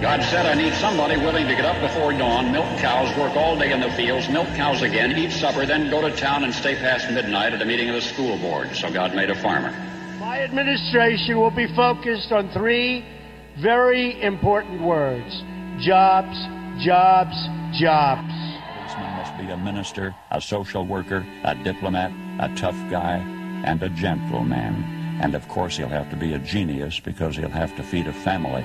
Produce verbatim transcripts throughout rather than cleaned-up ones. God said, I need somebody willing to get up before dawn, milk cows, work all day in the fields, milk cows again, eat supper, then go to town and stay past midnight at a meeting of the school board. So God made a farmer. My administration will be focused on three very important words: jobs, jobs, jobs. Policeman must be a minister, a social worker, a diplomat, a tough guy, and a gentleman. And of course he'll have to be a genius, because he'll have to feed a family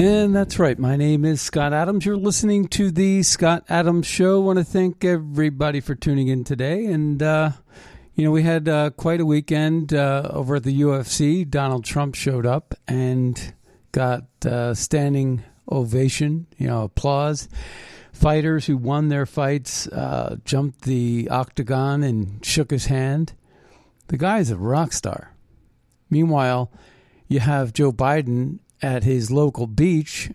And that's right. My name is Scott Adams. You're listening to The Scott Adams Show. I want to thank everybody for tuning in today. And, uh, you know, we had uh, quite a weekend uh, over at the U F C. Donald Trump showed up and got uh, standing ovation, you know, applause. Fighters who won their fights uh, jumped the octagon and shook his hand. The guy's a rock star. Meanwhile, you have Joe Biden at his local beach,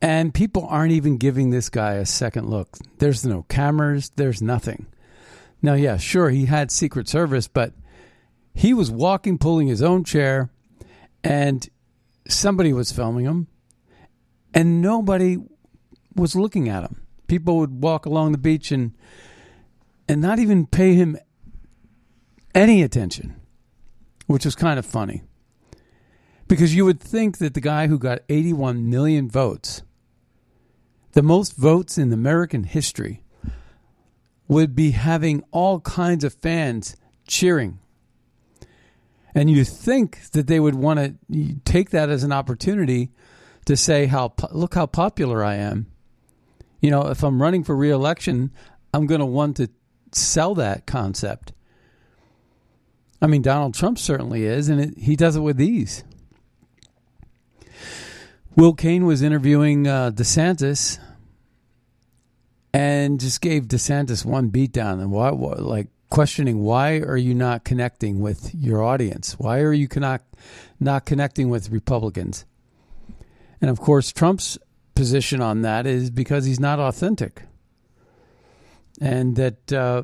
and people aren't even giving this guy a second look. There's no cameras. There's nothing. Now, yeah, sure, he had Secret Service, but he was walking, pulling his own chair, and somebody was filming him, and nobody was looking at him. People would walk along the beach and and not even pay him any attention, which was kind of funny. Because you would think that the guy who got eighty-one million votes, the most votes in American history, would be having all kinds of fans cheering. And you think that they would want to take that as an opportunity to say, "How look how popular I am. You know, if I'm running for re-election, I'm going to want to sell that concept." I mean, Donald Trump certainly is, and it, he does it with ease. Will Cain was interviewing uh, DeSantis and just gave DeSantis one beatdown, and why, why, like questioning, why are you not connecting with your audience? Why are you cannot, not connecting with Republicans? And of course, Trump's position on that is because he's not authentic, and that uh,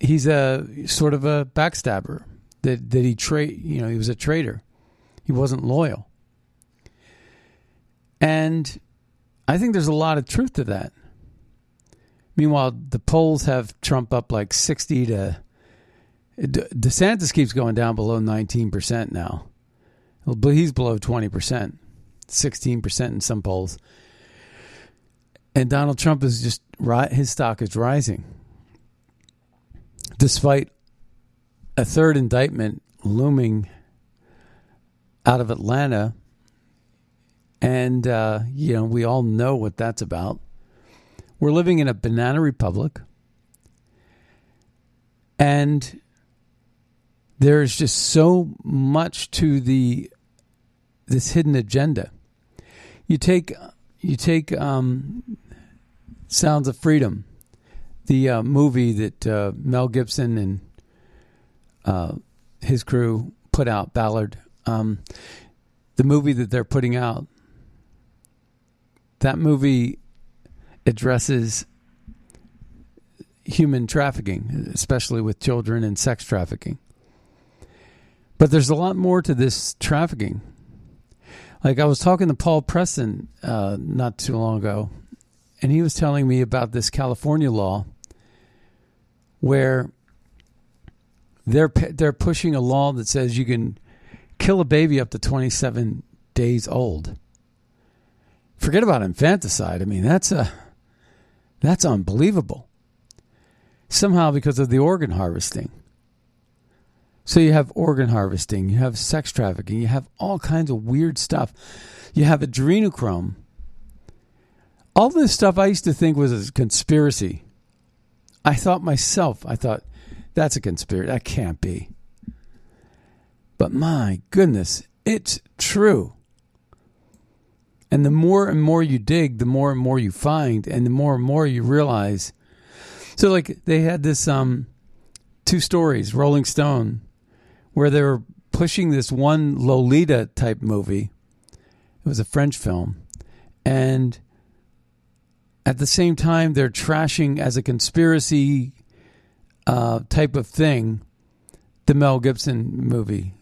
he's a sort of a backstabber. That that he tra- you know, he was a traitor. He wasn't loyal. And I think there's a lot of truth to that. Meanwhile, the polls have Trump up like sixty to... DeSantis keeps going down below nineteen percent now. He's below twenty percent, sixteen percent in some polls. And Donald Trump is just... his stock is rising. Despite a third indictment looming out of Atlanta... And, uh, you know, we all know what that's about. We're living in a banana republic. And there's just so much to the this hidden agenda. You take you take um, Sounds of Freedom, the uh, movie that uh, Mel Gibson and uh, his crew put out, Ballard, um, the movie that they're putting out. That movie addresses human trafficking, especially with children and sex trafficking. But there's a lot more to this trafficking. Like, I was talking to Paul Preston uh, not too long ago, and he was telling me about this California law where They're they're pushing a law that says you can kill a baby up to twenty-seven days old. Forget about infanticide. I mean, that's a that's unbelievable. Somehow, because of the organ harvesting. So you have organ harvesting, you have sex trafficking, you have all kinds of weird stuff. You have adrenochrome. All this stuff I used to think was a conspiracy. I thought myself, I thought, that's a conspiracy. That can't be. But my goodness, it's true. And the more and more you dig, the more and more you find, and the more and more you realize. So, like, they had this um, two stories, Rolling Stone, where they were pushing this one Lolita type movie. It was a French film. And at the same time, they're trashing as a conspiracy uh, type of thing the Mel Gibson movie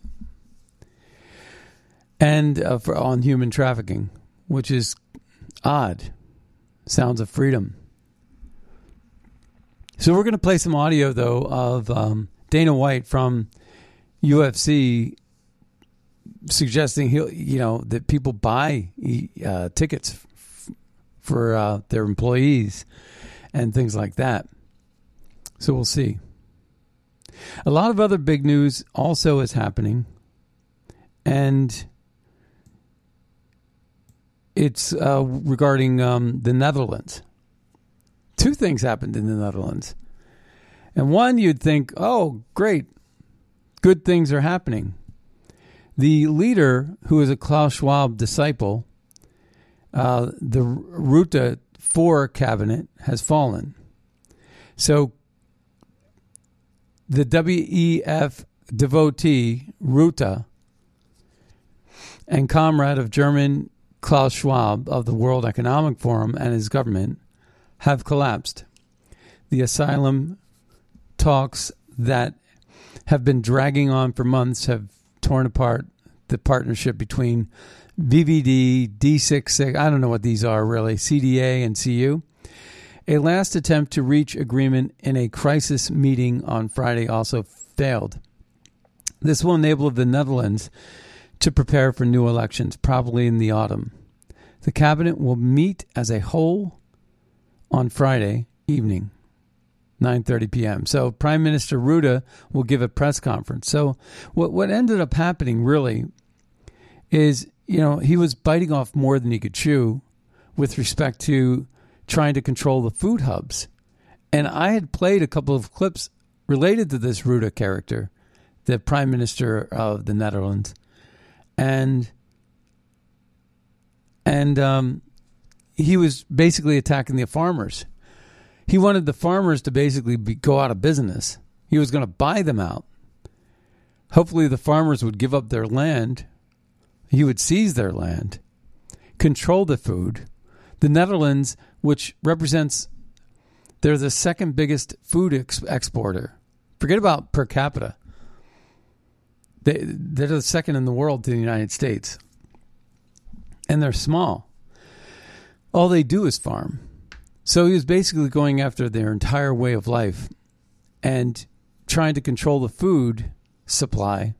and uh, for, on human trafficking, which is odd. Sounds of Freedom. So we're going to play some audio, though, of um, Dana White from U F C. Suggesting he'll, you know, that people buy uh, tickets f- for uh, their employees and things like that. So we'll see. A lot of other big news also is happening, and it's uh, regarding um, the Netherlands. Two things happened in the Netherlands, and one you'd think, oh, great, good things are happening. The leader, who is a Klaus Schwab disciple, uh, the Rutte four cabinet, has fallen. So the W E F devotee, Rutte, and comrade of German Klaus Schwab of the World Economic Forum and his government, have collapsed. The asylum talks that have been dragging on for months have torn apart the partnership between V V D, D sixty-six, I don't know what these are really, C D A and C U. A last attempt to reach agreement in a crisis meeting on Friday also failed. This will enable the Netherlands to prepare for new elections, probably in the autumn. The cabinet will meet as a whole on Friday evening, nine thirty p.m. So Prime Minister Rutte will give a press conference. So what what ended up happening really is, you know, he was biting off more than he could chew with respect to trying to control the food hubs. And I had played a couple of clips related to this Rutte character, the Prime Minister of the Netherlands. And and um, he was basically attacking the farmers. He wanted the farmers to basically be, go out of business. He was going to buy them out. Hopefully the farmers would give up their land. He would seize their land, control the food. The Netherlands, which represents, they're the second biggest food ex- exporter. Forget about per capita. They, they're the second in the world to the United States. And they're small. All they do is farm. So he was basically going after their entire way of life and trying to control the food supply,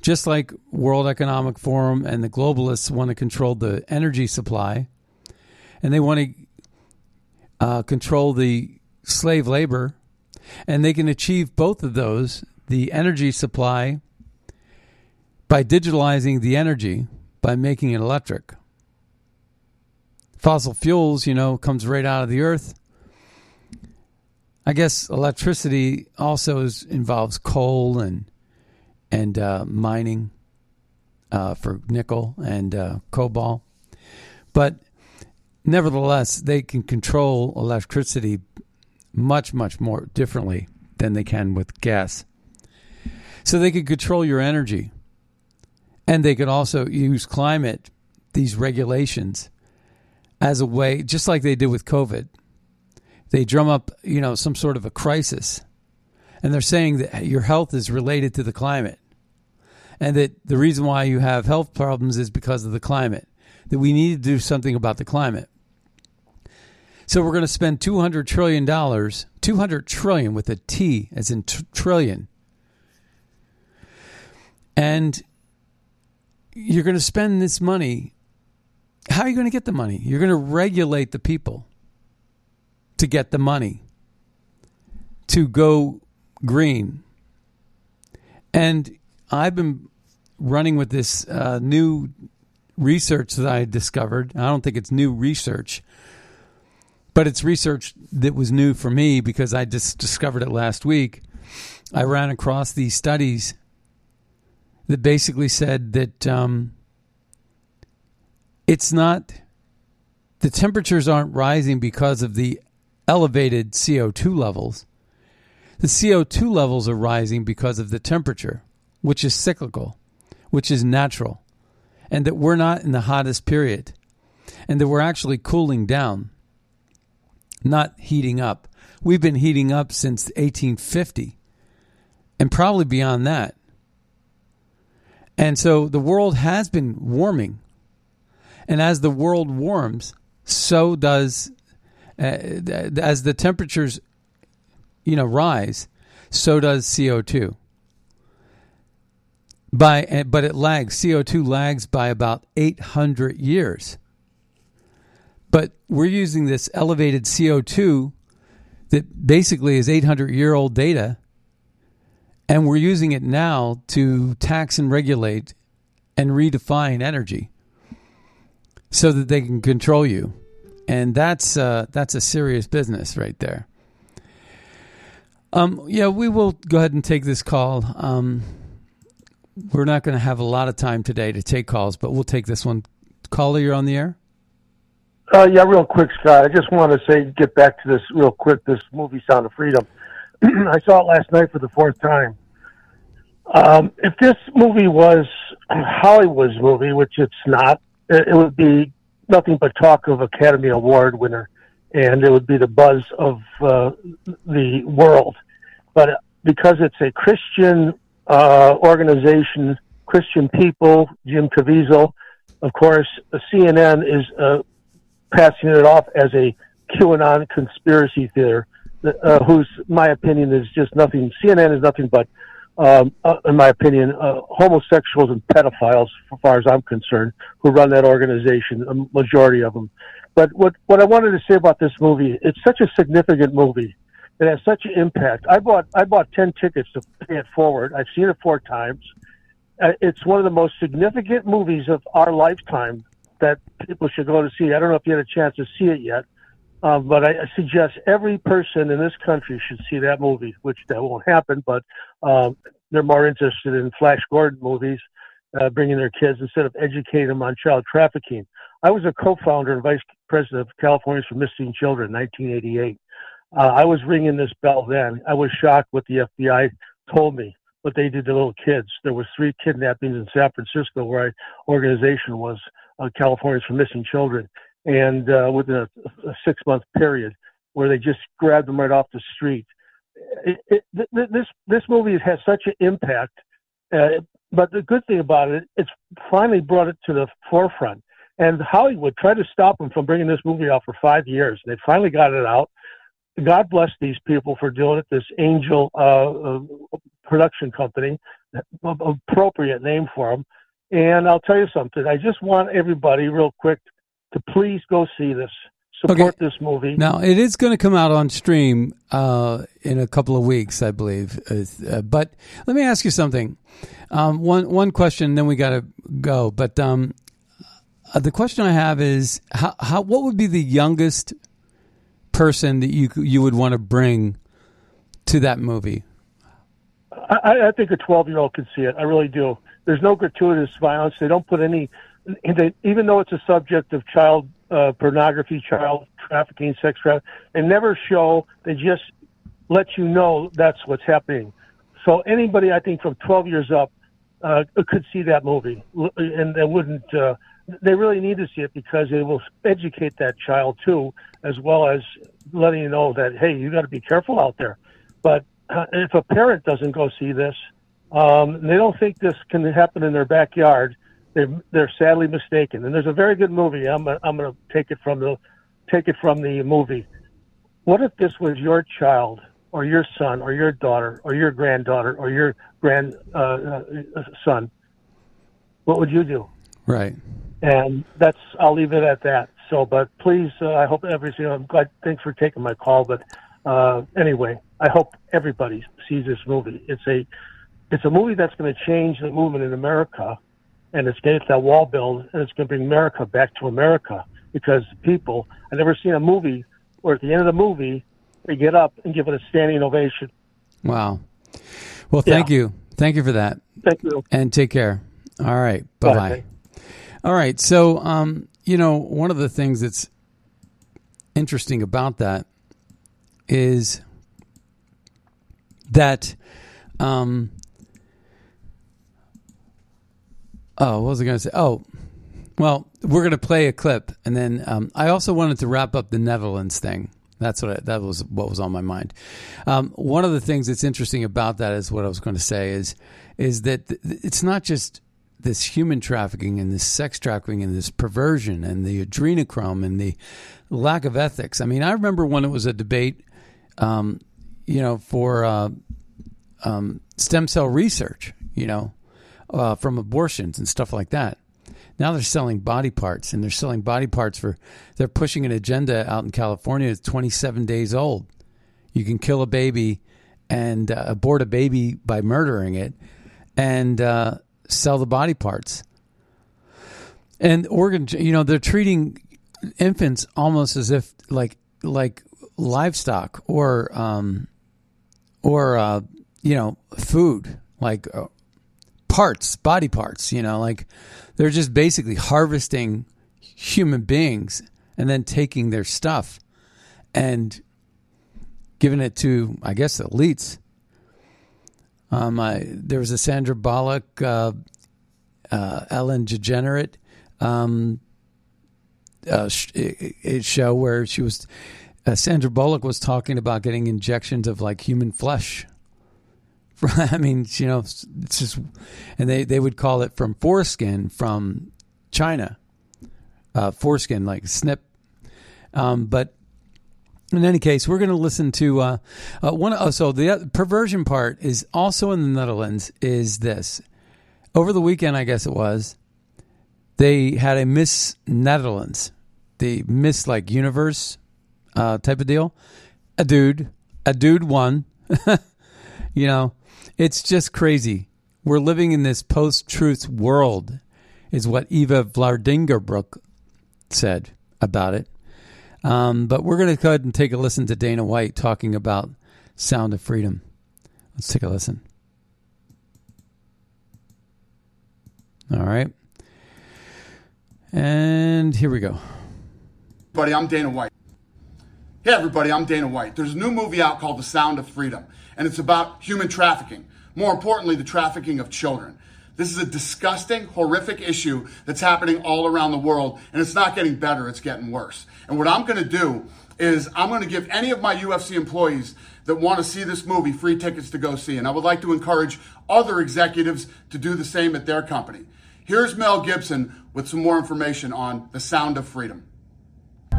just like World Economic Forum and the globalists want to control the energy supply, and they want to uh, control the slave labor, and they can achieve both of those, the energy supply, by digitalizing the energy, by making it electric. Fossil fuels, you know, comes right out of the earth. I guess electricity also is, involves coal and and uh, mining uh, for nickel and uh, cobalt. But nevertheless, they can control electricity much, much more differently than they can with gas. So they can control your energy. And they could also use climate, these regulations, as a way, just like they did with COVID. They drum up, you know, some sort of a crisis. And they're saying that your health is related to the climate. And that the reason why you have health problems is because of the climate. That we need to do something about the climate. So we're going to spend two hundred trillion dollars, two hundred trillion with a T as in tr- trillion, And you're going to spend this money. How are you going to get the money? You're going to regulate the people to get the money to go green. And I've been running with this uh, new research that I discovered. I don't think it's new research, but it's research that was new for me because I just discovered it last week. I ran across these studies that basically said that um, it's not, the temperatures aren't rising because of the elevated C O two levels. The C O two levels are rising because of the temperature, which is cyclical, which is natural, and that we're not in the hottest period, and that we're actually cooling down, not heating up. We've been heating up since eighteen fifty and probably beyond that. And so the world has been warming. And as the world warms, so does, uh, as the temperatures, you know, rise, so does C O two. By, but it lags. C O two lags by about eight hundred years. But we're using this elevated C O two that basically is eight hundred year old data, and we're using it now to tax and regulate and redefine energy so that they can control you. And that's uh, that's a serious business right there. Um, yeah, we will go ahead and take this call. Um, we're not going to have a lot of time today to take calls, but we'll take this one. Caller, you're on the air? Uh, yeah, real quick, Scott. I just want to say, get back to this real quick, this movie Sound of Freedom. I saw it last night for the fourth time. Um, if this movie was Hollywood's movie, which it's not, it would be nothing but talk of Academy Award winner, and it would be the buzz of uh, the world. But because it's a Christian uh, organization, Christian people, Jim Caviezel, of course, C N N is uh, passing it off as a QAnon conspiracy theater, uh, whose, my opinion, is just nothing. C N N is nothing but, um, uh, in my opinion, uh, homosexuals and pedophiles, as far as I'm concerned, who run that organization, a majority of them. But what, what I wanted to say about this movie, it's such a significant movie. It has such an impact. I bought I bought ten tickets to Pay It Forward. I've seen it four times. Uh, it's one of the most significant movies of our lifetime that people should go to see. I don't know if you had a chance to see it yet, uh, but I, I suggest every person in this country should see that movie, which that won't happen, but um, they're more interested in Flash Gordon movies, uh, bringing their kids instead of educating them on child trafficking. I was a co-founder and vice president of Californians for Missing Children in nineteen eighty-eight. Uh, I was ringing this bell then. I was shocked what the F B I told me, what they did to little kids. There was three kidnappings in San Francisco where our organization was, Uh, Californians for Missing Children, and uh, within a, a six-month period, where they just grabbed them right off the street. It, it, th- this this movie has such an impact, uh, but the good thing about it, it's finally brought it to the forefront. And Hollywood tried to stop them from bringing this movie out for five years. They finally got it out. God bless these people for doing it. This Angel uh, uh, production company, appropriate name for them. And I'll tell you something. I just want everybody, real quick, to please go see this. Support okay. this movie. Now, it is going to come out on stream uh, in a couple of weeks, I believe. Uh, but let me ask you something. Um, one one question, then we got to go. But um, uh, the question I have is, how, how what would be the youngest person that you you would want to bring to that movie? I, I think a twelve-year-old could see it. I really do. There's no gratuitous violence. They don't put any, they, even though it's a subject of child uh, pornography, child trafficking, sex trafficking, they never show, they just let you know that's what's happening. So anybody, I think, from twelve years up uh, could see that movie. And they wouldn't, uh, they really need to see it because it will educate that child too, as well as letting you know that, hey, you got to be careful out there. But uh, if a parent doesn't go see this, Um, they don't think this can happen in their backyard. They're, they're sadly mistaken. And there's a very good movie. I'm, I'm going to take it from the, take it from the movie. What if this was your child or your son or your daughter or your granddaughter or your grand uh, uh, son, what would you do? Right. And that's, I'll leave it at that. So, but please, uh, I hope every single, I'm glad, thanks for taking my call. But uh, anyway, I hope everybody sees this movie. It's a, it's a movie that's going to change the movement in America, and it's going to get that wall build, and it's going to bring America back to America, because people, I've never seen a movie where at the end of the movie, they get up and give it a standing ovation. Wow. Well, thank yeah. you. Thank you for that. Thank you. And take care. All right. Bye-bye. Bye. All right. So, um, you know, one of the things that's interesting about that is that, um, oh, what was I going to say? Oh, well, we're going to play a clip. And then um, I also wanted to wrap up the Netherlands thing. That's what I, that was what was on my mind. Um, one of the things that's interesting about that is what I was going to say is is that th- it's not just this human trafficking and this sex trafficking and this perversion and the adrenochrome and the lack of ethics. I mean, I remember when it was a debate, um, you know, for uh, um, stem cell research, you know, uh, from abortions and stuff like that. Now they're selling body parts, and they're selling body parts for, they're pushing an agenda out in California that's twenty-seven days old. You can kill a baby and uh, abort a baby by murdering it and uh, sell the body parts. And organ, you know, they're treating infants almost as if like, like livestock or, um, or, uh, you know, food, like uh, parts, body parts, you know, like they're just basically harvesting human beings and then taking their stuff and giving it to, I guess, elites. Um, I, there was a Sandra Bullock, uh, uh, Ellen DeGeneres um, uh, sh- show where she was, uh, Sandra Bullock was talking about getting injections of like human flesh. I mean, you know, it's just, and they, they would call it from foreskin from China, uh, foreskin, like S N P. Um, but in any case, we're going to listen to uh, uh, one. Oh, so the perversion part is also in the Netherlands is this. Over the weekend, I guess it was, they had a Miss Netherlands, the Miss like universe uh, type of deal. A dude, a dude won, you know. It's just crazy. We're living in this post-truth world, is what Eva Vladingerbroek said about it. Um, but we're going to go ahead and take a listen to Dana White talking about Sound of Freedom. Let's take a listen. All right. And here we go. Everybody, I'm Dana White. Hey, everybody, I'm Dana White. There's a new movie out called The Sound of Freedom, and it's about human trafficking. More importantly, the trafficking of children. This is a disgusting, horrific issue that's happening all around the world, and it's not getting better, it's getting worse. And what I'm going to do is I'm going to give any of my U F C employees that want to see this movie free tickets to go see, and I would like to encourage other executives to do the same at their company. Here's Mel Gibson with some more information on The Sound of Freedom.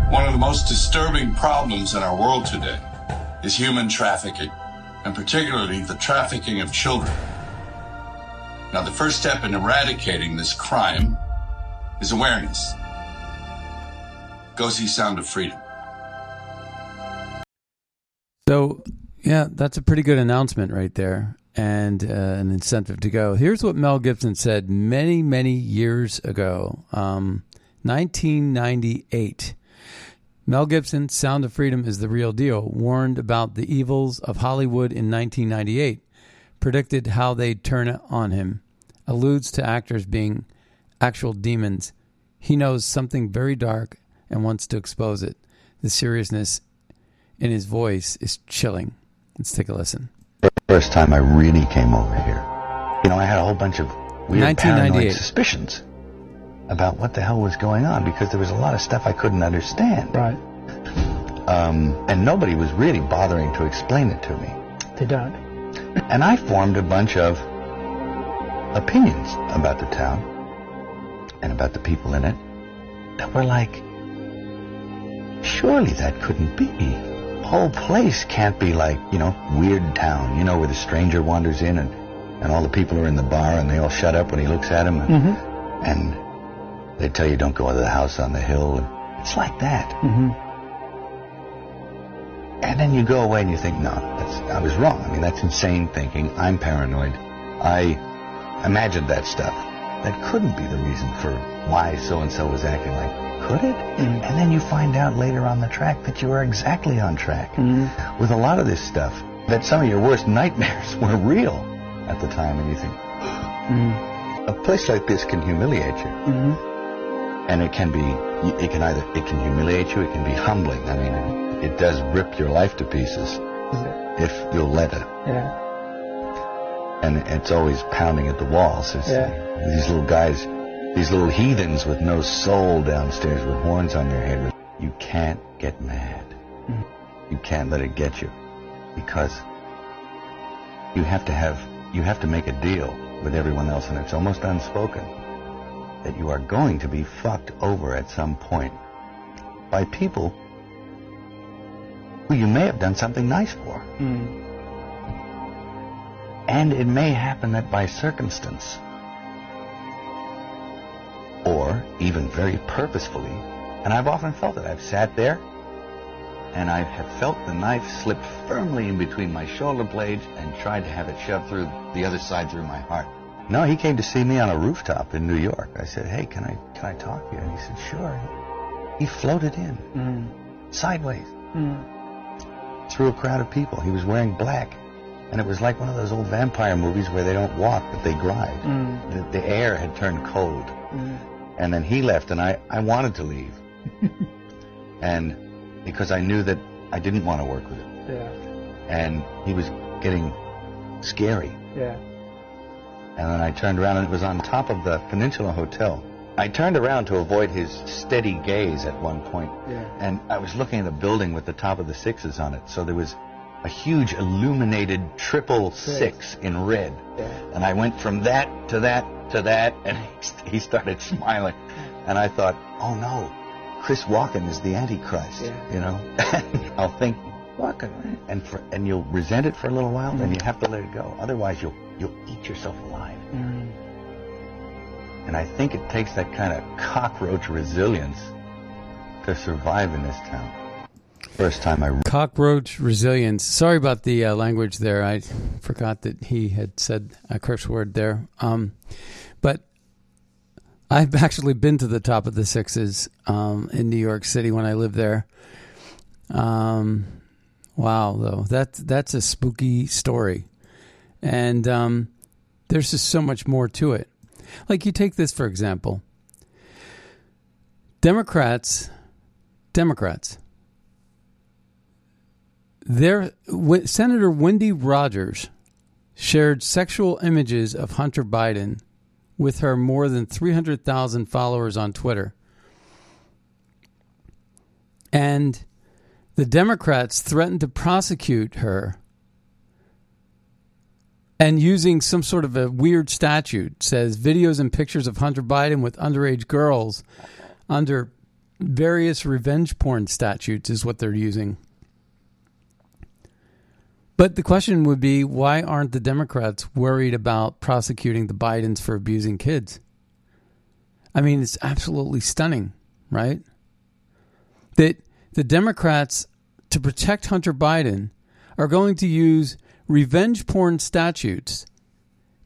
One of the most disturbing problems in our world today is human trafficking, and particularly the trafficking of children. Now, the first step in eradicating this crime is awareness. Go see Sound of Freedom. So, yeah, that's a pretty good announcement right there, and uh, an incentive to go. Here's what Mel Gibson said many, many years ago, um, nineteen ninety-eight. Mel Gibson, Sound of Freedom is the real deal, warned about the evils of Hollywood in nineteen ninety-eight, predicted how they'd turn on him, alludes to actors being actual demons. He knows something very dark and wants to expose it. The seriousness in his voice is chilling. Let's take a listen. The first time I really came over here, you know, I had a whole bunch of weird paranoid suspicions about what the hell was going on, because there was a lot of stuff I couldn't understand. Right. Um, and nobody was really bothering to explain it to me. They don't. And I formed a bunch of opinions about the town and about the people in it that were like, surely that couldn't be. whole place can't be like, you know, Weird Town, you know, where the stranger wanders in and, and all the people are in the bar and they all shut up when he looks at them. And, mm-hmm. and they tell you don't go into the house on the hill. And it's like that. Mm-hmm. And then you go away and you think, no, that's, I was wrong. I mean, that's insane thinking. I'm paranoid. I imagined that stuff. That couldn't be the reason for why so-and-so was acting like that. Could it? Mm. And then you find out later on the track that you are exactly on track mm. with a lot of this stuff, that some of your worst nightmares were real at the time. And you think, mm. a place like this can humiliate you. Mm-hmm. And it can be, it can either, it can humiliate you, it can be humbling. I mean, it, it does rip your life to pieces mm-hmm. if you'll let it. Yeah. And it's always pounding at the walls. It's yeah. these little guys... These little heathens with no soul downstairs with horns on their head. You can't get mad. Mm-hmm. You can't let it get you. Because you have to have, you have to make a deal with everyone else, and it's almost unspoken, that you are going to be fucked over at some point by people who you may have done something nice for. Mm-hmm. And it may happen that by circumstance, or even very purposefully, and I've often felt it. I've sat there, and I have felt the knife slip firmly in between my shoulder blades and tried to have it shoved through the other side through my heart. No, he came to see me on a rooftop in New York. I said, hey, can I can I talk to you? And he said, sure. He floated in, mm. sideways, mm. through a crowd of people. He was wearing black. And it was like one of those old vampire movies where they don't walk, but they glide. Mm. The, the air had turned cold. Mm. And then he left, and I, I wanted to leave. And because I knew that I didn't want to work with him. Yeah. And he was getting scary. Yeah. And then I turned around, and it was on top of the Peninsula Hotel. I turned around to avoid his steady gaze at one point. Yeah. And I was looking at a building with the top of the sixes on it. So there was a huge illuminated triple six in red. Yeah. And I went from that to that to that, and he started smiling, and I thought, oh no, Chris Walken is the Antichrist, yeah. you know. I'll think, Walken, and for, and you'll resent it for a little while, mm. then you have to let it go. Otherwise, you'll you'll eat yourself alive. Mm. And I think it takes that kind of cockroach resilience to survive in this town. First time I cockroach resilience. Sorry about the uh, language there. I forgot that he had said a curse word there. Um. But I've actually been to the top of the sixes um, in New York City when I lived there. Um, wow, though. That, that's a spooky story. And um, there's just so much more to it. Like, you take this, for example. Democrats, Democrats. Their, w- Senator Wendy Rogers shared sexual images of Hunter Biden with her more than three hundred thousand followers on Twitter. And the Democrats threatened to prosecute her, and using some sort of a weird statute, says videos and pictures of Hunter Biden with underage girls under various revenge porn statutes is what they're using. But the question would be, why aren't the Democrats worried about prosecuting the Bidens for abusing kids? I mean, it's absolutely stunning, right? That the Democrats, to protect Hunter Biden, are going to use revenge porn statutes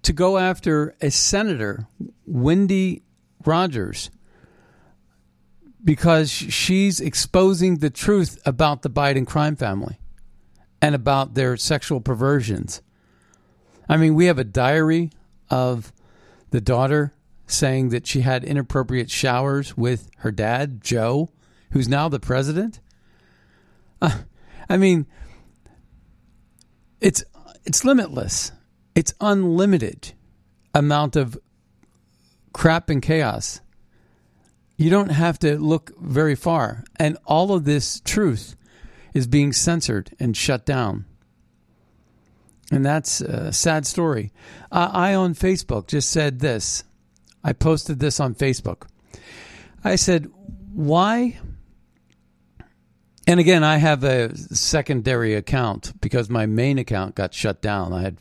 to go after a senator, Wendy Rogers, because she's exposing the truth about the Biden crime family and about their sexual perversions. I mean, we have a diary of the daughter saying that she had inappropriate showers with her dad, Joe, who's now the president. Uh, I mean, it's it's limitless. It's unlimited amount of crap and chaos. You don't have to look very far. And all of this truth is being censored and shut down. And that's a sad story. Uh, I on Facebook just said this. I posted this on Facebook. I said, why And again, I have a secondary account because my main account got shut down. I had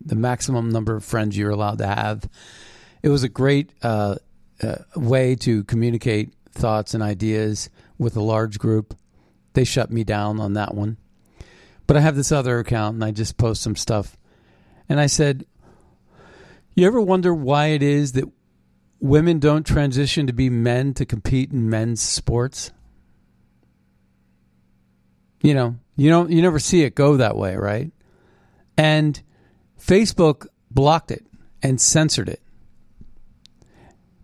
the maximum number of friends you're allowed to have. It was a great uh, uh, way to communicate thoughts and ideas with a large group. They shut me down on that one. But I have this other account, and I just post some stuff. And I said, you ever wonder why it is that women don't transition to be men to compete in men's sports? You know, you don't, you never see it go that way, right? And Facebook blocked it and censored it.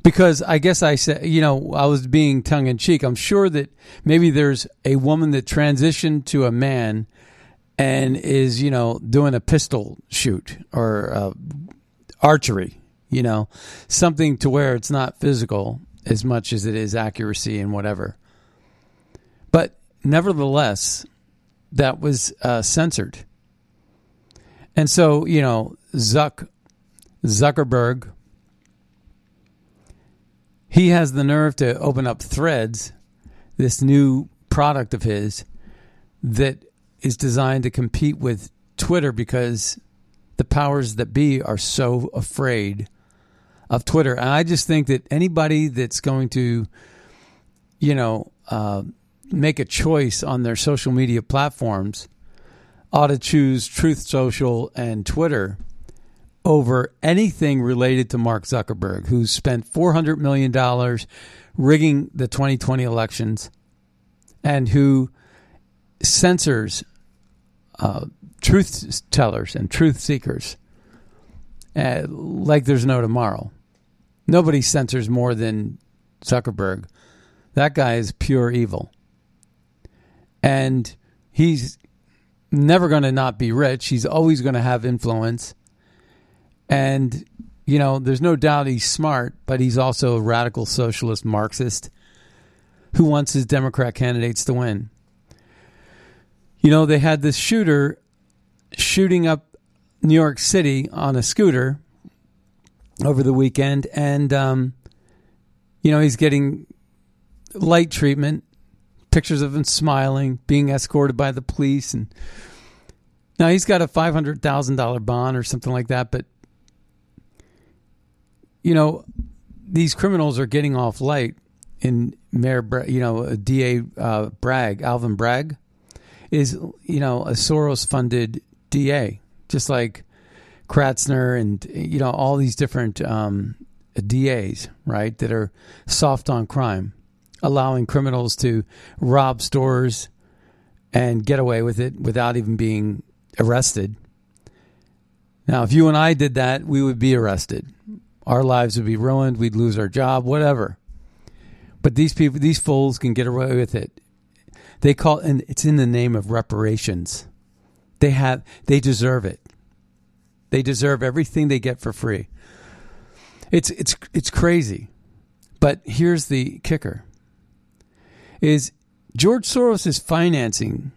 Because I guess I said, you know, I was being tongue in cheek. I'm sure that maybe there's a woman that transitioned to a man and is, you know, doing a pistol shoot or uh, archery, you know, something to where it's not physical as much as it is accuracy and whatever. But nevertheless, that was uh, censored. And so, you know, Zuck, Zuckerberg, he has the nerve to open up Threads, this new product of his that is designed to compete with Twitter because the powers that be are so afraid of Twitter. And I just think that anybody that's going to, you know, uh, make a choice on their social media platforms ought to choose Truth Social and Twitter over anything related to Mark Zuckerberg, who spent four hundred million dollars rigging the twenty twenty elections and who censors uh, truth tellers and truth seekers uh, like there's no tomorrow. Nobody censors more than Zuckerberg. That guy is pure evil. And he's never going to not be rich. He's always going to have influence. And, you know, there's no doubt he's smart, but he's also a radical socialist Marxist who wants his Democrat candidates to win. You know, they had this shooter shooting up New York City on a scooter over the weekend. And, um, you know, he's getting light treatment. Pictures of him smiling, being escorted by the police. And now he's got a five hundred thousand dollars bond or something like that. But, you know, these criminals are getting off light. And Mayor, you know, D A uh, Bragg, Alvin Bragg, is, you know, a Soros-funded D A, just like Kratzner and, you know, all these different um, D As, right, that are soft on crime, allowing criminals to rob stores and get away with it without even being arrested. Now, if you and I did that, we would be arrested. Our lives would be ruined. We'd lose our job, whatever. But these people, these fools can get away with it. They call it, and it's in the name of reparations. They have, they deserve it. They deserve everything they get for free. It's, it's, it's crazy. But here's the kicker. Is George Soros is financing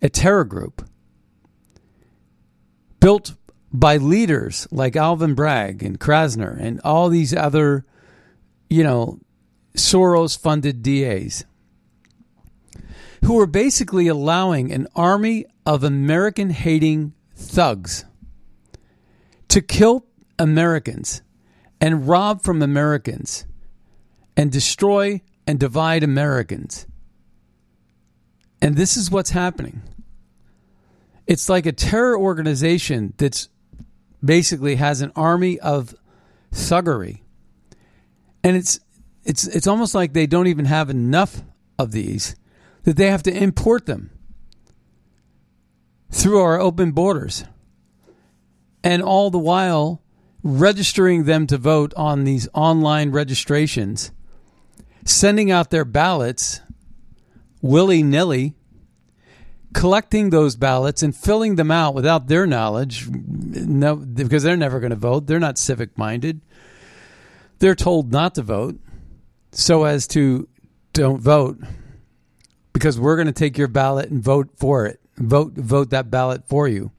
a terror group built by leaders like Alvin Bragg and Krasner and all these other, you know, Soros-funded D As who are basically allowing an army of American-hating thugs to kill Americans and rob from Americans and destroy and divide Americans. And this is what's happening. It's like a terror organization that's basically has an army of thuggery. And it's it's it's almost like they don't even have enough of these that they have to import them through our open borders. And all the while registering them to vote on these online registrations, sending out their ballots willy-nilly, collecting those ballots and filling them out without their knowledge, no, because they're never going to vote. They're not civic-minded. They're told not to vote so as to don't vote because we're going to take your ballot and vote for it, vote vote that ballot for you.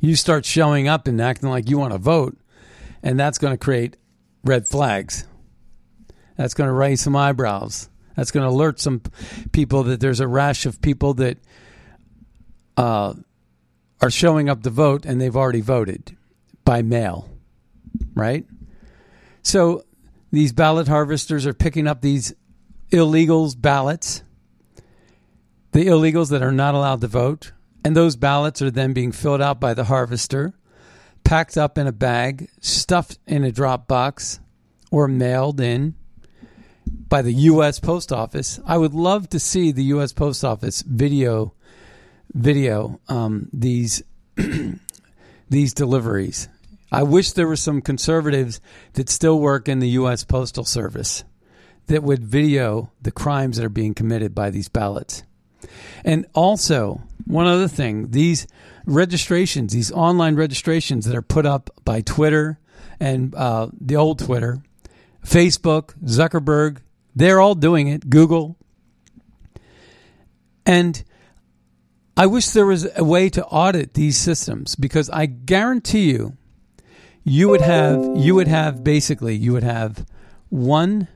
You start showing up and acting like you want to vote, and that's going to create red flags. That's going to raise some eyebrows. That's going to alert some people that there's a rash of people that uh, are showing up to vote and they've already voted by mail, right? So these ballot harvesters are picking up these illegals' ballots, the illegals that are not allowed to vote, and those ballots are then being filled out by the harvester, packed up in a bag, stuffed in a drop box, or mailed in by the U S Post Office. I would love to see the U S Post Office video video um, these these deliveries. I wish there were some conservatives that still work in the U S Postal Service that would video the crimes that are being committed by these ballots. And also, one other thing, these registrations, these online registrations that are put up by Twitter and uh, the old Twitter, Facebook, Zuckerberg, they're all doing it, Google. And I wish there was a way to audit these systems, because I guarantee you, you would have, you would have basically, you would have one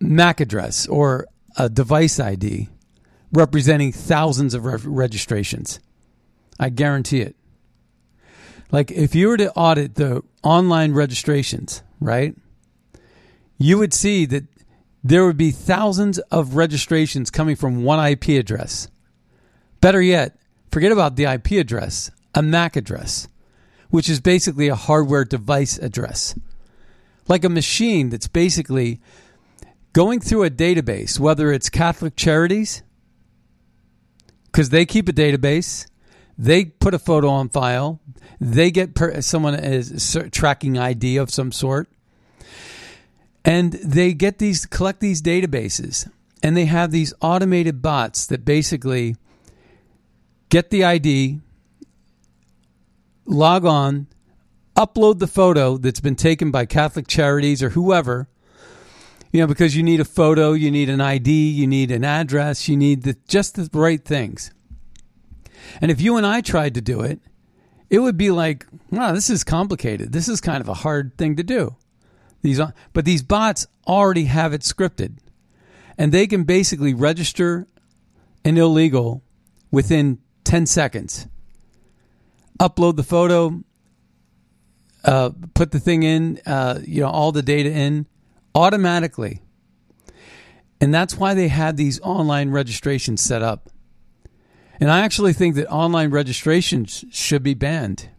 M A C address or a device I D representing thousands of re- registrations. I guarantee it. Like, if you were to audit the online registrations, right, you would see that there would be thousands of registrations coming from one I P address. Better yet, forget about the I P address, a M A C address, which is basically a hardware device address. Like a machine that's basically going through a database, whether it's Catholic Charities, because they keep a database, they put a photo on file, they get per- someone as a tracking I D of some sort, and they get these, collect these databases, and they have these automated bots that basically get the I D, log on, upload the photo that's been taken by Catholic Charities or whoever. You know, because you need a photo, you need an I D, you need an address, you need the, just the right things. And if you and I tried to do it, it would be like, wow, this is complicated. This is kind of a hard thing to do. These, but these bots already have it scripted. And they can basically register an illegal within ten seconds. Upload the photo, uh, put the thing in, uh, you know, all the data in. Automatically. And that's why they had these online registrations set up. And I actually think that online registrations should be banned,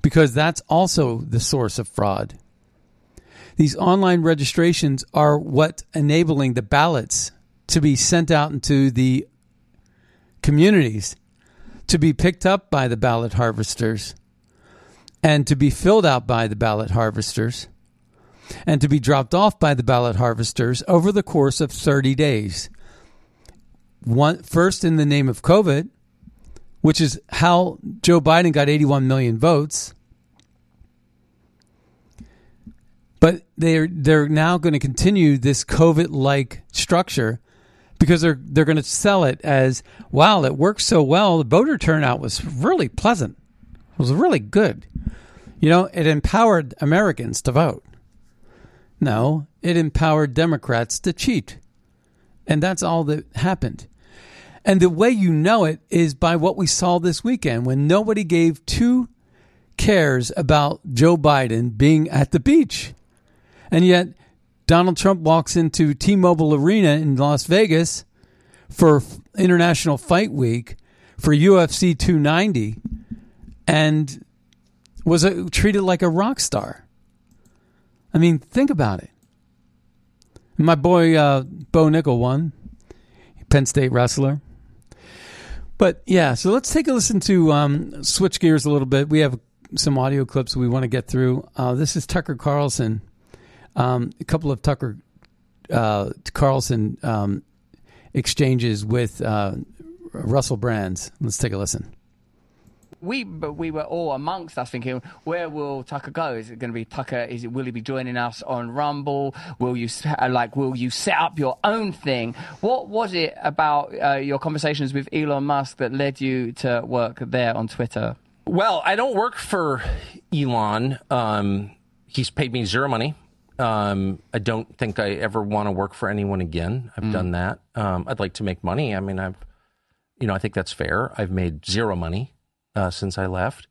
because that's also the source of fraud. These online registrations are what enabling the ballots to be sent out into the communities, to be picked up by the ballot harvesters, and to be filled out by the ballot harvesters, and to be dropped off by the ballot harvesters over the course of thirty days. One, first in the name of COVID, which is how Joe Biden got eighty-one million votes. But they're they're now going to continue this COVID-like structure, because they're they're going to sell it as, wow, it worked so well. The voter turnout was really pleasant. It was really good. You know, it empowered Americans to vote. No, it empowered Democrats to cheat. And that's all that happened. And the way you know it is by what we saw this weekend, when nobody gave two cares about Joe Biden being at the beach. And yet Donald Trump walks into T-Mobile Arena in Las Vegas for International Fight Week for U F C two ninety and was a, treated like a rock star. I mean, think about it. My boy, uh, Bo Nickel won, Penn State wrestler. But yeah, so let's take a listen to, um, switch gears a little bit. We have some audio clips we want to get through. Uh, this is Tucker Carlson, um, a couple of Tucker uh, Carlson um, exchanges with uh, Russell Brands. Let's take a listen. We but we were all amongst us thinking, where will Tucker go? Is it going to be Tucker? Is it, will he be joining us on Rumble? Will you like? Will you set up your own thing? What was it about uh, your conversations with Elon Musk that led you to work there on Twitter? Well, I don't work for Elon. Um, he's paid me zero money. Um, I don't think I ever want to work for anyone again. I've mm. done that. Um, I'd like to make money. I mean, I've, you know, I think that's fair. I've made zero money uh, since I left,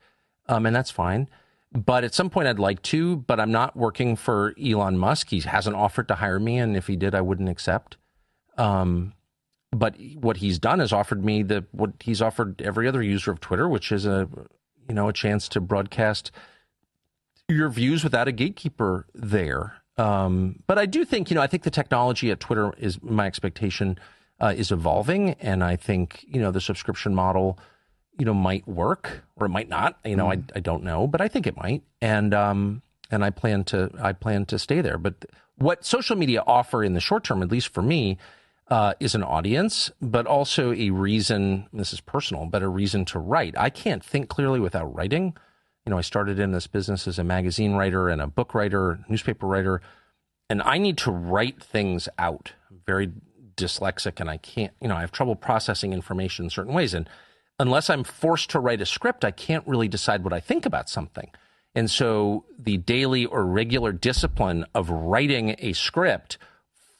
um, and that's fine. But at some point I'd like to, but I'm not working for Elon Musk. He hasn't offered to hire me, and if he did, I wouldn't accept. Um, but what he's done is offered me the what he's offered every other user of Twitter, which is a, you know, a chance to broadcast your views without a gatekeeper there. Um, but I do think, you know, I think the technology at Twitter is, my expectation uh, is evolving. And I think, you know, the subscription model, you know, might work or it might not, you know, mm. I, I don't know, but I think it might. And, um, and I plan to, I plan to stay there. But what social media offer in the short term, at least for me, uh, is an audience, but also a reason, this is personal, but a reason to write. I can't think clearly without writing. You know, I started in this business as a magazine writer and a book writer, newspaper writer, and I need to write things out. I'm very dyslexic and I can't, you know, I have trouble processing information in certain ways. And unless I'm forced to write a script, I can't really decide what I think about something. And so the daily or regular discipline of writing a script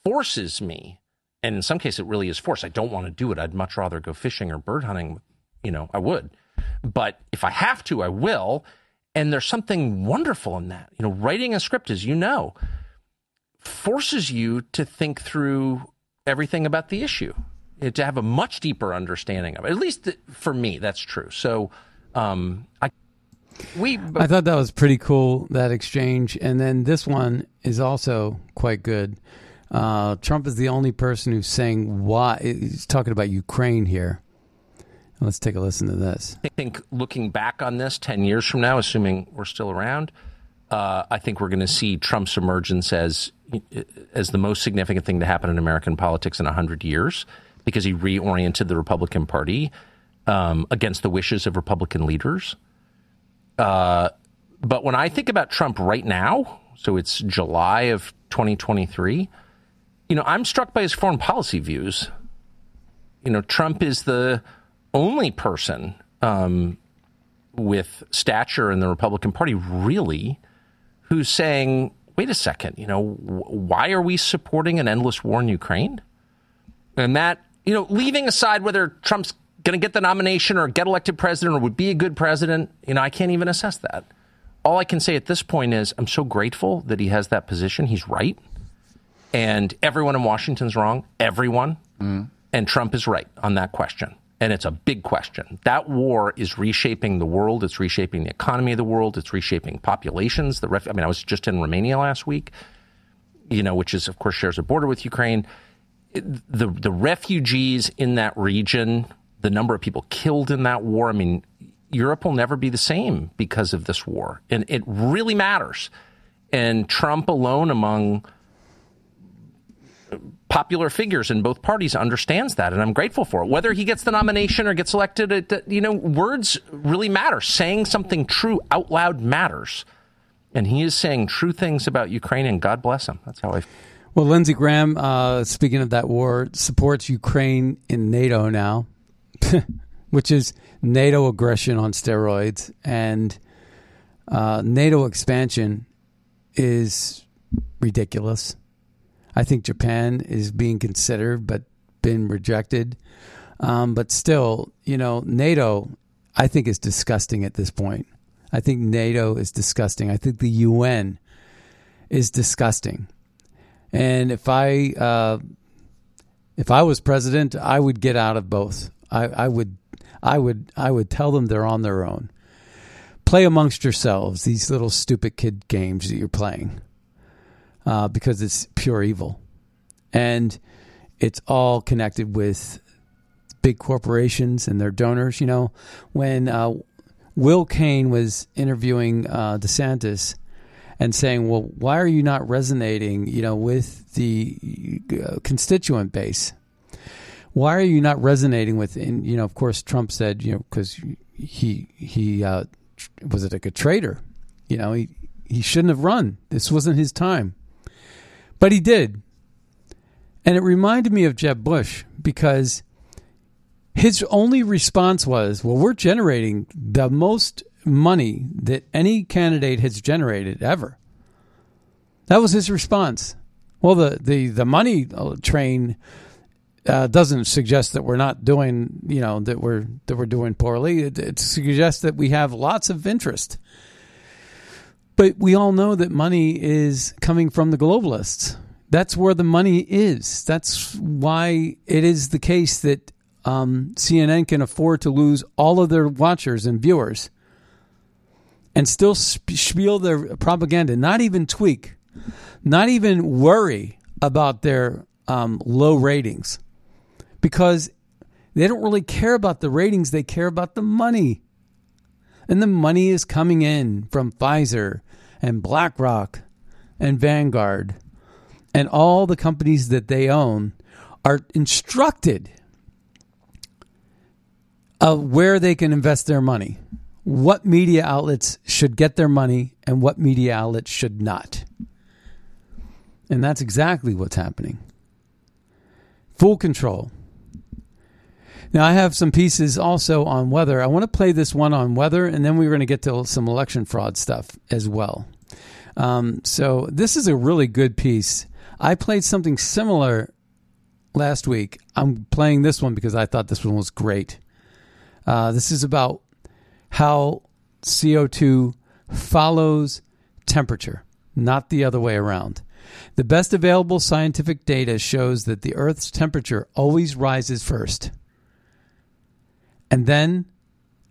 forces me. And in some cases, it really is forced. I don't want to do it. I'd much rather go fishing or bird hunting. You know, I would. But if I have to, I will. And there's something wonderful in that. You know, writing a script, as you know, forces you to think through everything about the issue, to have a much deeper understanding of it. At least for me, that's true. So um, I, we, I thought that was pretty cool, that exchange. And then this one is also quite good. Uh, Trump is the only person who's saying why. He's talking about Ukraine here. Let's take a listen to this. I think looking back on this ten years from now, assuming we're still around, uh, I think we're going to see Trump's emergence as as the most significant thing to happen in American politics in one hundred years, because he reoriented the Republican Party um, against the wishes of Republican leaders. Uh, but when I think about Trump right now, so it's July of twenty twenty-three, you know, I'm struck by his foreign policy views. You know, Trump is the only person um, with stature in the Republican Party, really, who's saying, wait a second, you know, w- why are we supporting an endless war in Ukraine? And that, you know, leaving aside whether Trump's going to get the nomination or get elected president or would be a good president, you know, I can't even assess that. All I can say at this point is I'm so grateful that he has that position. He's right. And everyone in Washington's wrong. Everyone. Mm. And Trump is right on that question. And it's a big question. That war is reshaping the world. It's reshaping the economy of the world. It's reshaping populations. The ref- I mean, I was just in Romania last week, you know, which is, of course, shares a border with Ukraine. It, the the refugees in that region, the number of people killed in that war. I mean, Europe will never be the same because of this war. And it really matters. And Trump alone among popular figures in both parties understands that, and I'm grateful for it. Whether he gets the nomination or gets elected, it, you know, words really matter. Saying something true out loud matters. And he is saying true things about Ukraine, and God bless him. That's how I feel. Well, Lindsey Graham, uh, speaking of that war, supports Ukraine in NATO now, which is NATO aggression on steroids, and uh, NATO expansion is ridiculous. I think Japan is being considered, but been rejected. Um, but still, you know, NATO, I think, is disgusting at this point. I think NATO is disgusting. I think the U N is disgusting. And if I uh, if I was president, I would get out of both. I, I would I would I would tell them they're on their own. Play amongst yourselves these little stupid kid games that you're playing. Uh, because it's pure evil. And it's all connected with big corporations and their donors. You know, when uh, Will Cain was interviewing uh, DeSantis and saying, well, why are you not resonating, you know, with the uh, constituent base? Why are you not resonating with, and, you know, of course, Trump said, you know, because he, he uh, was it like a traitor? You know, he, he shouldn't have run. This wasn't his time. But he did. And it reminded me of Jeb Bush, because his only response was, well, we're generating the most money that any candidate has generated ever. That was his response. Well, the, the, the money train uh, doesn't suggest that we're not doing, you know, that we're that we're doing poorly. It, it suggests that we have lots of interest. But we all know that money is coming from the globalists. That's where the money is. That's why it is the case that um, C N N can afford to lose all of their watchers and viewers and still sp- spiel their propaganda, not even tweak, not even worry about their um, low ratings, because they don't really care about the ratings. They care about the money. And the money is coming in from Pfizer and BlackRock and Vanguard. And all the companies that they own are instructed of where they can invest their money, what media outlets should get their money, and what media outlets should not. And that's exactly what's happening. Full control. Now, I have some pieces also on weather. I want to play this one on weather, and then we're going to get to some election fraud stuff as well. Um, so this is a really good piece. I played something similar last week. I'm playing this one because I thought this one was great. Uh, this is about how C O two follows temperature, not the other way around. The best available scientific data shows that the Earth's temperature always rises first. And then,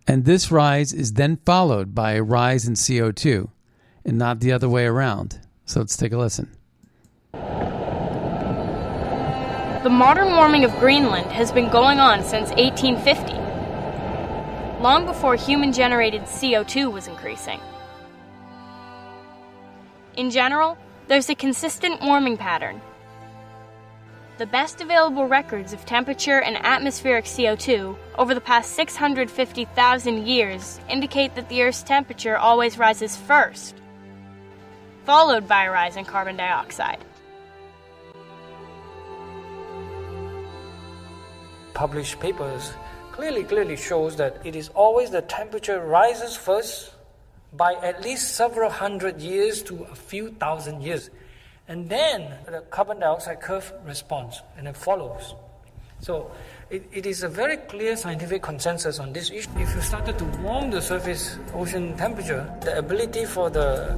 and this rise is then followed by a rise in C O two, and not the other way around. So let's take a listen. The modern warming of Greenland has been going on since eighteen fifty, long before human-generated C O two was increasing. In general, there's a consistent warming pattern. The best available records of temperature and atmospheric C O two over the past six hundred fifty thousand years indicate that the Earth's temperature always rises first, followed by a rise in carbon dioxide. Published papers clearly, clearly shows that it is always the temperature rises first by at least several hundred years to a few thousand years. And then the carbon dioxide curve responds and it follows. So it, it is a very clear scientific consensus on this issue. If you started to warm the surface ocean temperature, the ability for the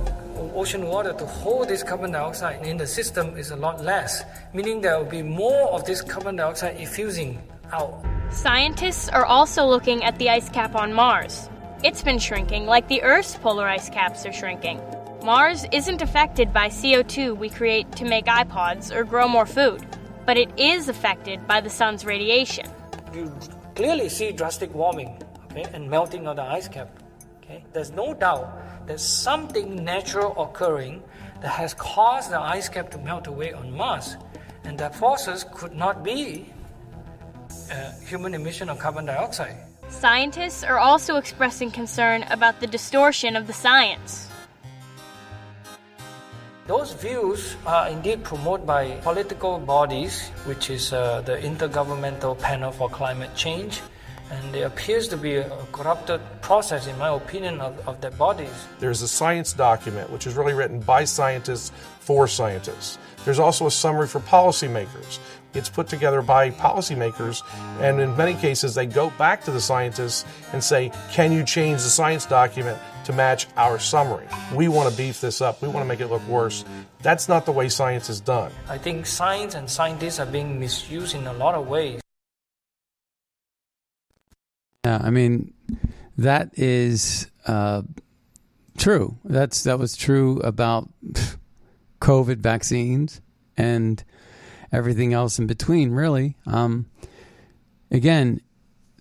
ocean water to hold this carbon dioxide in the system is a lot less, meaning there will be more of this carbon dioxide effusing out. Scientists are also looking at the ice cap on Mars. It's been shrinking like the Earth's polar ice caps are shrinking. Mars isn't affected by C O two we create to make iPods or grow more food, but it is affected by the sun's radiation. You clearly see drastic warming, okay, and melting of the ice cap. Okay? There's no doubt that something natural occurring that has caused the ice cap to melt away on Mars, and that forces could not be uh, human emission of carbon dioxide. Scientists are also expressing concern about the distortion of the science. Those views are indeed promoted by political bodies, which is uh, the Intergovernmental Panel for Climate Change, and there appears to be a, a corrupted process, in my opinion, of, of their bodies. There's a science document, which is really written by scientists for scientists. There's also a summary for policymakers. It's put together by policymakers, and in many cases, they go back to the scientists and say, can you change the science document to match our summary? We want to beef this up. We want to make it look worse. That's not the way science is done. I think science and scientists are being misused in a lot of ways. Yeah, I mean, that is uh, true. That's that was true about COVID vaccines and everything else in between, really. Um, again,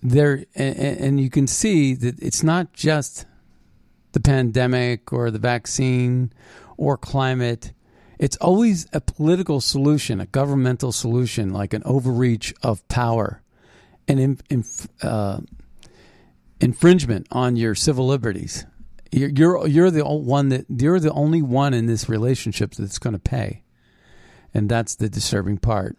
there, and, and you can see that it's not just the pandemic or the vaccine or climate. It's always a political solution, a governmental solution, like an overreach of power, an in, in, uh, infringement on your civil liberties. You're, you're you're the one that you're the only one in this relationship that's going to pay, and that's the disturbing part.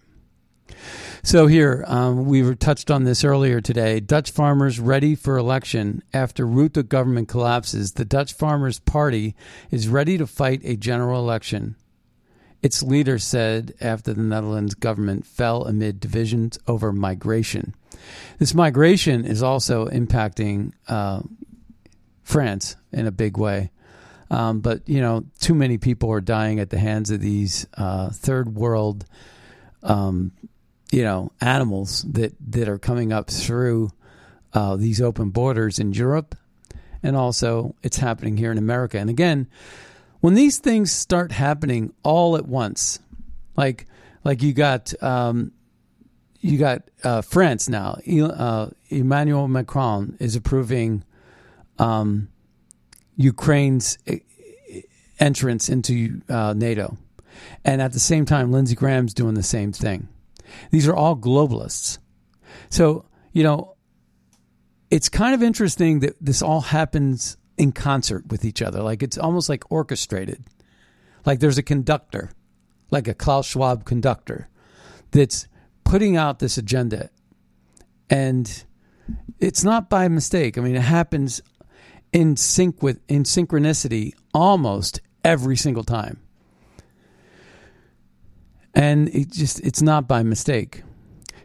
So here, um, we were touched on this earlier today. Dutch farmers ready for election after Rutte government collapses. The Dutch Farmers Party is ready to fight a general election. Its leader said after the Netherlands government fell amid divisions over migration. This migration is also impacting uh, France in a big way. Um, but, you know, too many people are dying at the hands of these uh, third world, um, you know, animals that, that are coming up through uh, these open borders in Europe. And also it's happening here in America. And again, when these things start happening all at once, like like you got um, you got uh, France now. Uh, Emmanuel Macron is approving um, Ukraine's entrance into uh, NATO, and at the same time, Lindsey Graham's doing the same thing. These are all globalists. So you know, it's kind of interesting that this all happens in concert with each other. Like it's almost like orchestrated. Like there's a conductor, like a Klaus Schwab conductor that's putting out this agenda. And it's not by mistake. I mean, it happens in sync with in synchronicity almost every single time. And it just it's not by mistake.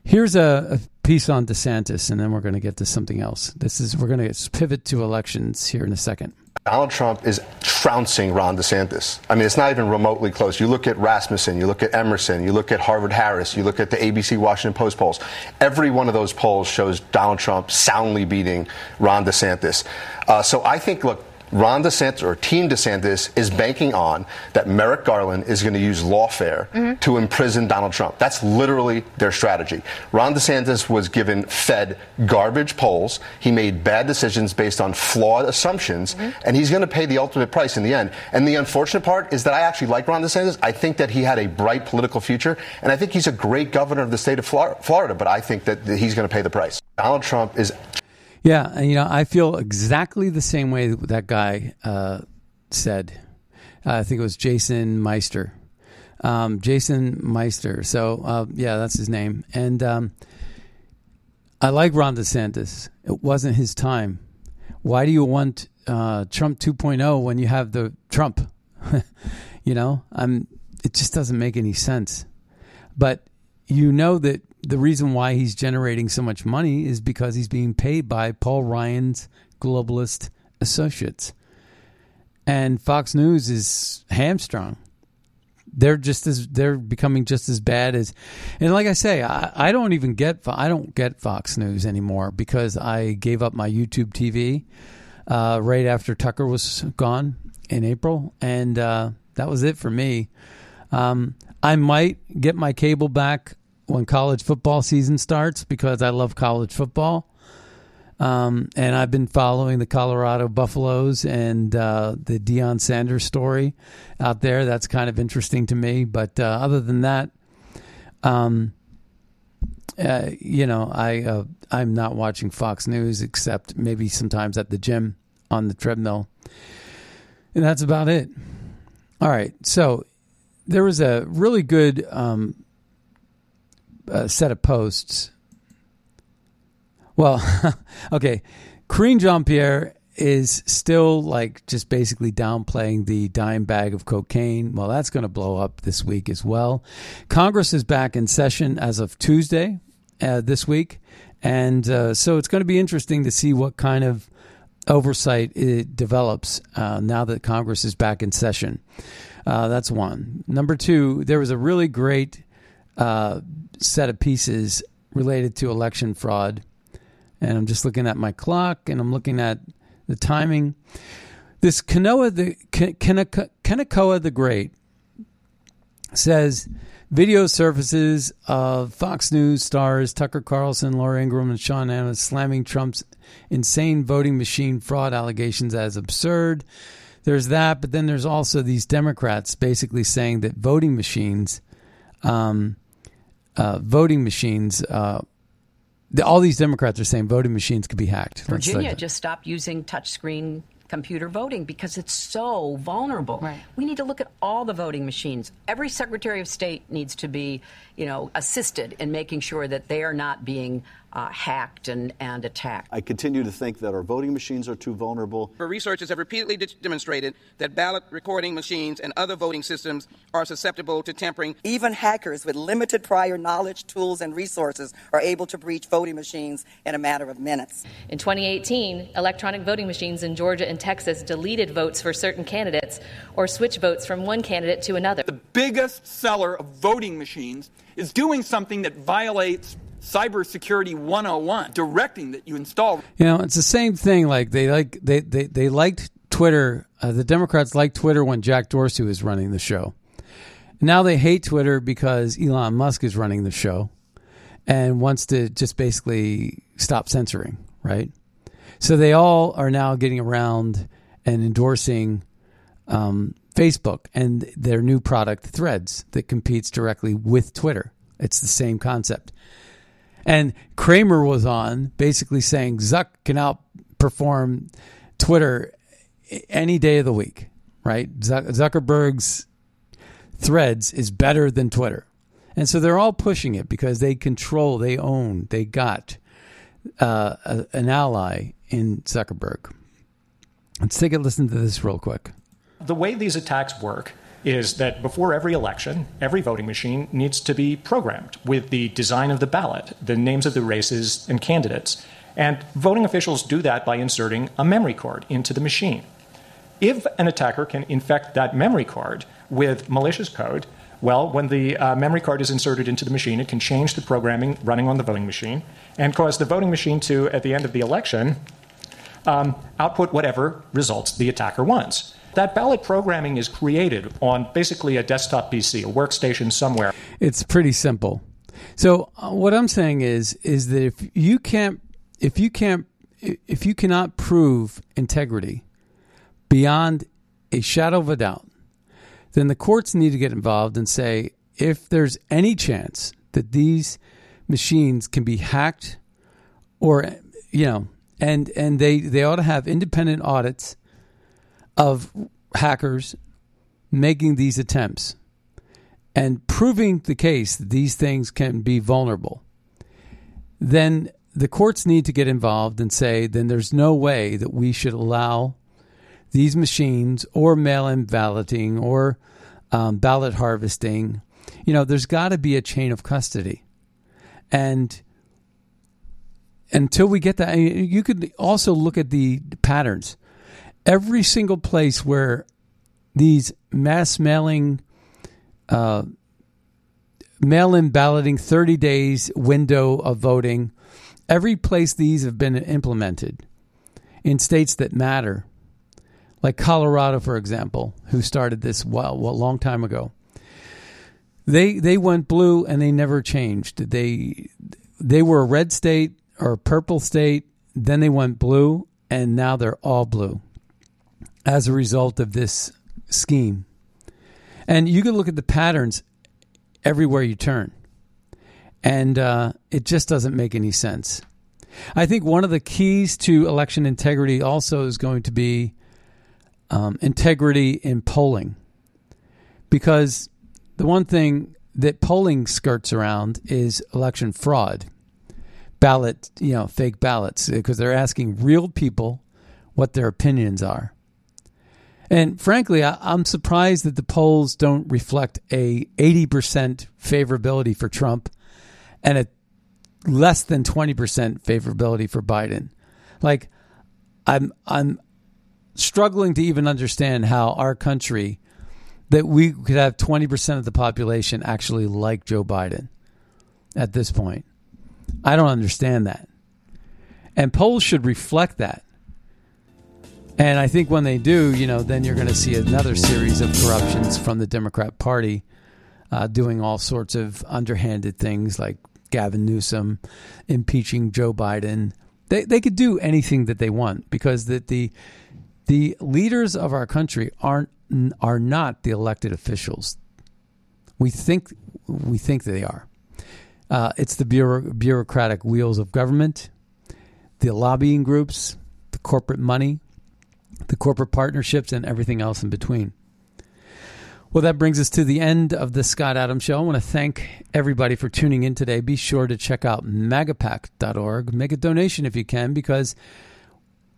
Here's a, a piece on DeSantis, and then we're going to get to something else. This is we're going to pivot to elections here in a second. Donald Trump is trouncing Ron DeSantis. I mean, it's not even remotely close. You look at Rasmussen, you look at Emerson, you look at Harvard-Harris, you look at the A B C Washington Post polls. Every one of those polls shows Donald Trump soundly beating Ron DeSantis. Uh, so I think, look, Ron DeSantis or Team DeSantis is banking on that Merrick Garland is going to use lawfare mm-hmm. to imprison Donald Trump. That's literally their strategy. Ron DeSantis was given fed garbage polls. He made bad decisions based on flawed assumptions, mm-hmm. and he's going to pay the ultimate price in the end. And the unfortunate part is that I actually like Ron DeSantis. I think that he had a bright political future, and I think he's a great governor of the state of Florida, but I think that he's going to pay the price. Donald Trump is... Yeah, and you know, I feel exactly the same way that guy uh, said. Uh, I think it was Jason Meister. Um, Jason Meister. So, uh, yeah, that's his name. And um, I like Ron DeSantis. It wasn't his time. Why do you want uh, Trump two point oh when you have the Trump? You know, I'm, it just doesn't make any sense. But you know that the reason why he's generating so much money is because he's being paid by Paul Ryan's globalist associates. And Fox News is hamstrung. They're just as they're becoming just as bad as, and like I say, I, I don't even get I don't get Fox News anymore because I gave up my YouTube T V uh, right after Tucker was gone in April, and uh, that was it for me. Um, I might get my cable back when college football season starts because I love college football. Um, and I've been following the Colorado Buffaloes and uh, the Deion Sanders story out there. That's kind of interesting to me. But uh, other than that, um, uh, you know, I, uh, I'm not watching Fox News except maybe sometimes at the gym on the treadmill. And that's about it. All right. So there was a really good... Um, A set of posts. Well, okay. Karine Jean-Pierre is still like just basically downplaying the dime bag of cocaine. Well, that's going to blow up this week as well. Congress is back in session as of Tuesday uh, this week. And uh, so it's going to be interesting to see what kind of oversight it develops uh, now that Congress is back in session. Uh, that's one. Number two, there was a really great Uh, set of pieces related to election fraud. And I'm just looking at my clock and I'm looking at the timing. This Kenoa the Kenekoa the Great says video surfaces of Fox News stars Tucker Carlson, Laura Ingraham, and Sean Hannity slamming Trump's insane voting machine fraud allegations as absurd. There's that, but then there's also these Democrats basically saying that voting machines um Uh, voting machines, uh, the, all these Democrats are saying voting machines could be hacked. Virginia just stopped using touchscreen computer voting because it's so vulnerable. Right. We need to look at all the voting machines. Every Secretary of State needs to be, you know, assisted in making sure that they are not being uh, hacked and, and attacked. I continue to think that our voting machines are too vulnerable. Our researchers have repeatedly de- demonstrated that ballot recording machines and other voting systems are susceptible to tampering. Even hackers with limited prior knowledge, tools, and resources are able to breach voting machines in a matter of minutes. In twenty eighteen, electronic voting machines in Georgia and Texas deleted votes for certain candidates or switched votes from one candidate to another. The biggest seller of voting machines is doing something that violates Cybersecurity one oh one, directing that you install. You know, it's the same thing. Like they like they they, they liked Twitter. Uh, the Democrats liked Twitter when Jack Dorsey was running the show. Now they hate Twitter because Elon Musk is running the show and wants to just basically stop censoring, right? So they all are now getting around and endorsing um, Facebook and their new product, Threads, that competes directly with Twitter. It's the same concept. And Kramer was on basically saying Zuck can outperform Twitter any day of the week, right? Zuckerberg's Threads is better than Twitter. And so they're all pushing it because they control, they own, they got uh, a, an ally in Zuckerberg. Let's take a listen to this real quick. The way these attacks work is that before every election, every voting machine needs to be programmed with the design of the ballot, the names of the races and candidates. And voting officials do that by inserting a memory card into the machine. If an attacker can infect that memory card with malicious code, well, when the uh, memory card is inserted into the machine, it can change the programming running on the voting machine and cause the voting machine to, at the end of the election, um, output whatever results the attacker wants. That ballot programming is created on basically a desktop P C, a workstation somewhere. It's pretty simple. So uh, what I'm saying is, is that if you can't, if you can't, if you cannot prove integrity beyond a shadow of a doubt, then the courts need to get involved and say, if there's any chance that these machines can be hacked, or, you know, and and they, they ought to have independent audits of hackers making these attempts and proving the case that these things can be vulnerable, then the courts need to get involved and say, then there's no way that we should allow these machines or mail-in balloting or um, ballot harvesting. You know, there's got to be a chain of custody. And until we get that, you could also look at the patterns. Every single place where these mass mailing, uh, mail-in balloting, thirty days window of voting, every place these have been implemented in states that matter, like Colorado, for example, who started this well, well, long time ago, they they went blue and they never changed. They they were a red state or a purple state, then they went blue, and now they're all blue as a result of this scheme. And you can look at the patterns everywhere you turn. And uh, it just doesn't make any sense. I think one of the keys to election integrity also is going to be um, integrity in polling. Because the one thing that polling skirts around is election fraud. Ballot, you know, fake ballots. Because they're asking real people what their opinions are. And frankly, I, I'm surprised that the polls don't reflect a eighty percent favorability for Trump and a less than twenty percent favorability for Biden. Like, I'm I'm struggling to even understand how our country, that we could have twenty percent of the population actually like Joe Biden at this point. I don't understand that. And polls should reflect that. And I think when they do, you know, then you're going to see another series of corruptions from the Democrat Party uh, doing all sorts of underhanded things like Gavin Newsom, impeaching Joe Biden. They they could do anything that they want because that the the leaders of our country aren't are not the elected officials. We think we think that they are. Uh, it's the bureau, bureaucratic wheels of government, the lobbying groups, the corporate money, the corporate partnerships, and everything else in between. Well, that brings us to the end of the Scott Adams Show. I want to thank everybody for tuning in today. Be sure to check out magapack dot org. Make a donation if you can, because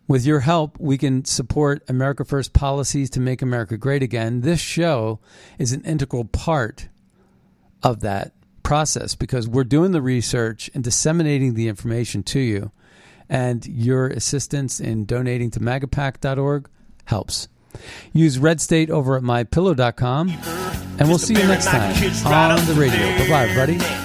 with your help, we can support America First policies to make America great again. This show is an integral part of that process because we're doing the research and disseminating the information to you. And your assistance in donating to magapack dot org helps. Use Red State over at my pillow dot com. And we'll see you next time on the radio. Bye-bye, everybody.